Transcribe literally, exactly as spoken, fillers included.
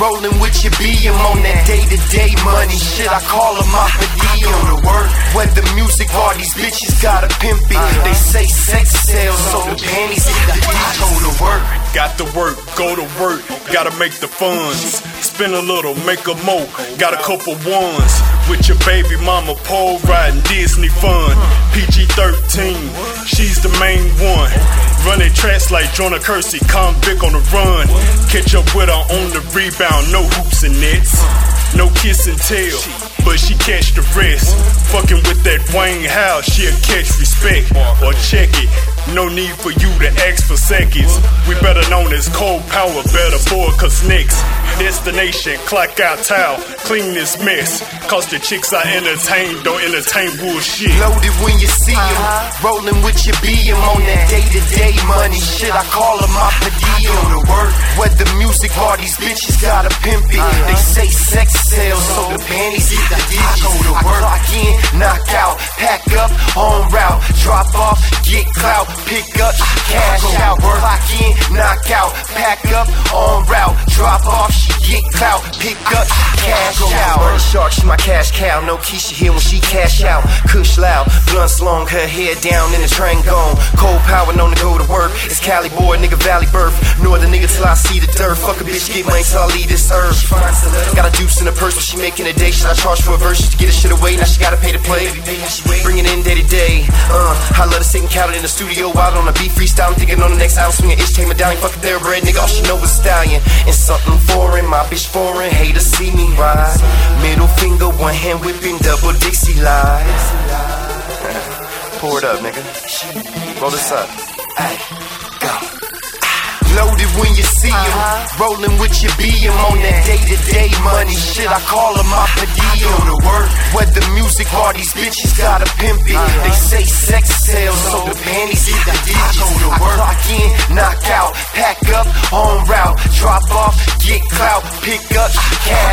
Rolling with your B M on that day-to-day money shit. I call them my D on the work. Whether music or these bitches gotta pimp it. They say sex sells, so the panties hit the go to work. Got to work, go to work. Gotta make the funds. Spend a little, make a mo. Got a couple ones with your baby mama pole riding Disney fun. P G thirteen, she's the main one. Running tracks like Jonah Kersey, convict on the run. Catch up with her on the rebound, no hoops and nets. No kiss and tell, but she catch the rest. Fucking with that Wayne House, she'll catch respect. Or check it, no need for you to ask for seconds. We better known as Cold Power, better for it, cause next destination, clock out towel, clean this mess. Cause the chicks I entertain don't entertain bullshit. Loaded when you see them, rolling with your B M on that day-to-day money shit. I call them my Padilla on the work. Whether music or these bitches gotta pimp it. They say sex sells, so the panties hit the digits. I go to work, I clock in, knock out, pack up, on route, drop off, get clout, pick up, cash out. Clock in, knock out, pack up, on route, drop off, she get clout, pick up, cash out. Burn shark, she my cash cow. No Keisha here when she cash out. Kush loud, blunts long, her head down in the train gone. Cold Power known to go to work. It's Cali boy, nigga valley birth. Northern nigga till I see the dirt. Fuck a bitch, get money till I leave this earth. Got a deuce in her purse, but she making a day. Should I charge for a verse? She to get her shit away, now she gotta pay to play. Bring it in day to day. Uh, I love to sit and count it in the studio, out on a beat freestyle. I'm thinking on the next album, swinging itch, tame a dime, fucking thoroughbred, nigga. All she know is stallion and something foreign. My bitch foreign, hate to see me ride. Middle finger, one hand whipping, double Dixie lies. Pour it up, nigga. Roll this up. Ay, go. Loaded when you see them, rolling with your B M on that day-to-day money shit. I call them my Padilla on the work. Whether music or these bitches gotta pimp it. They say sex sells, so the panties hit the digits. I go to work, clock in, knock out, pack up, on route, drop off, get clout, pick up, cash.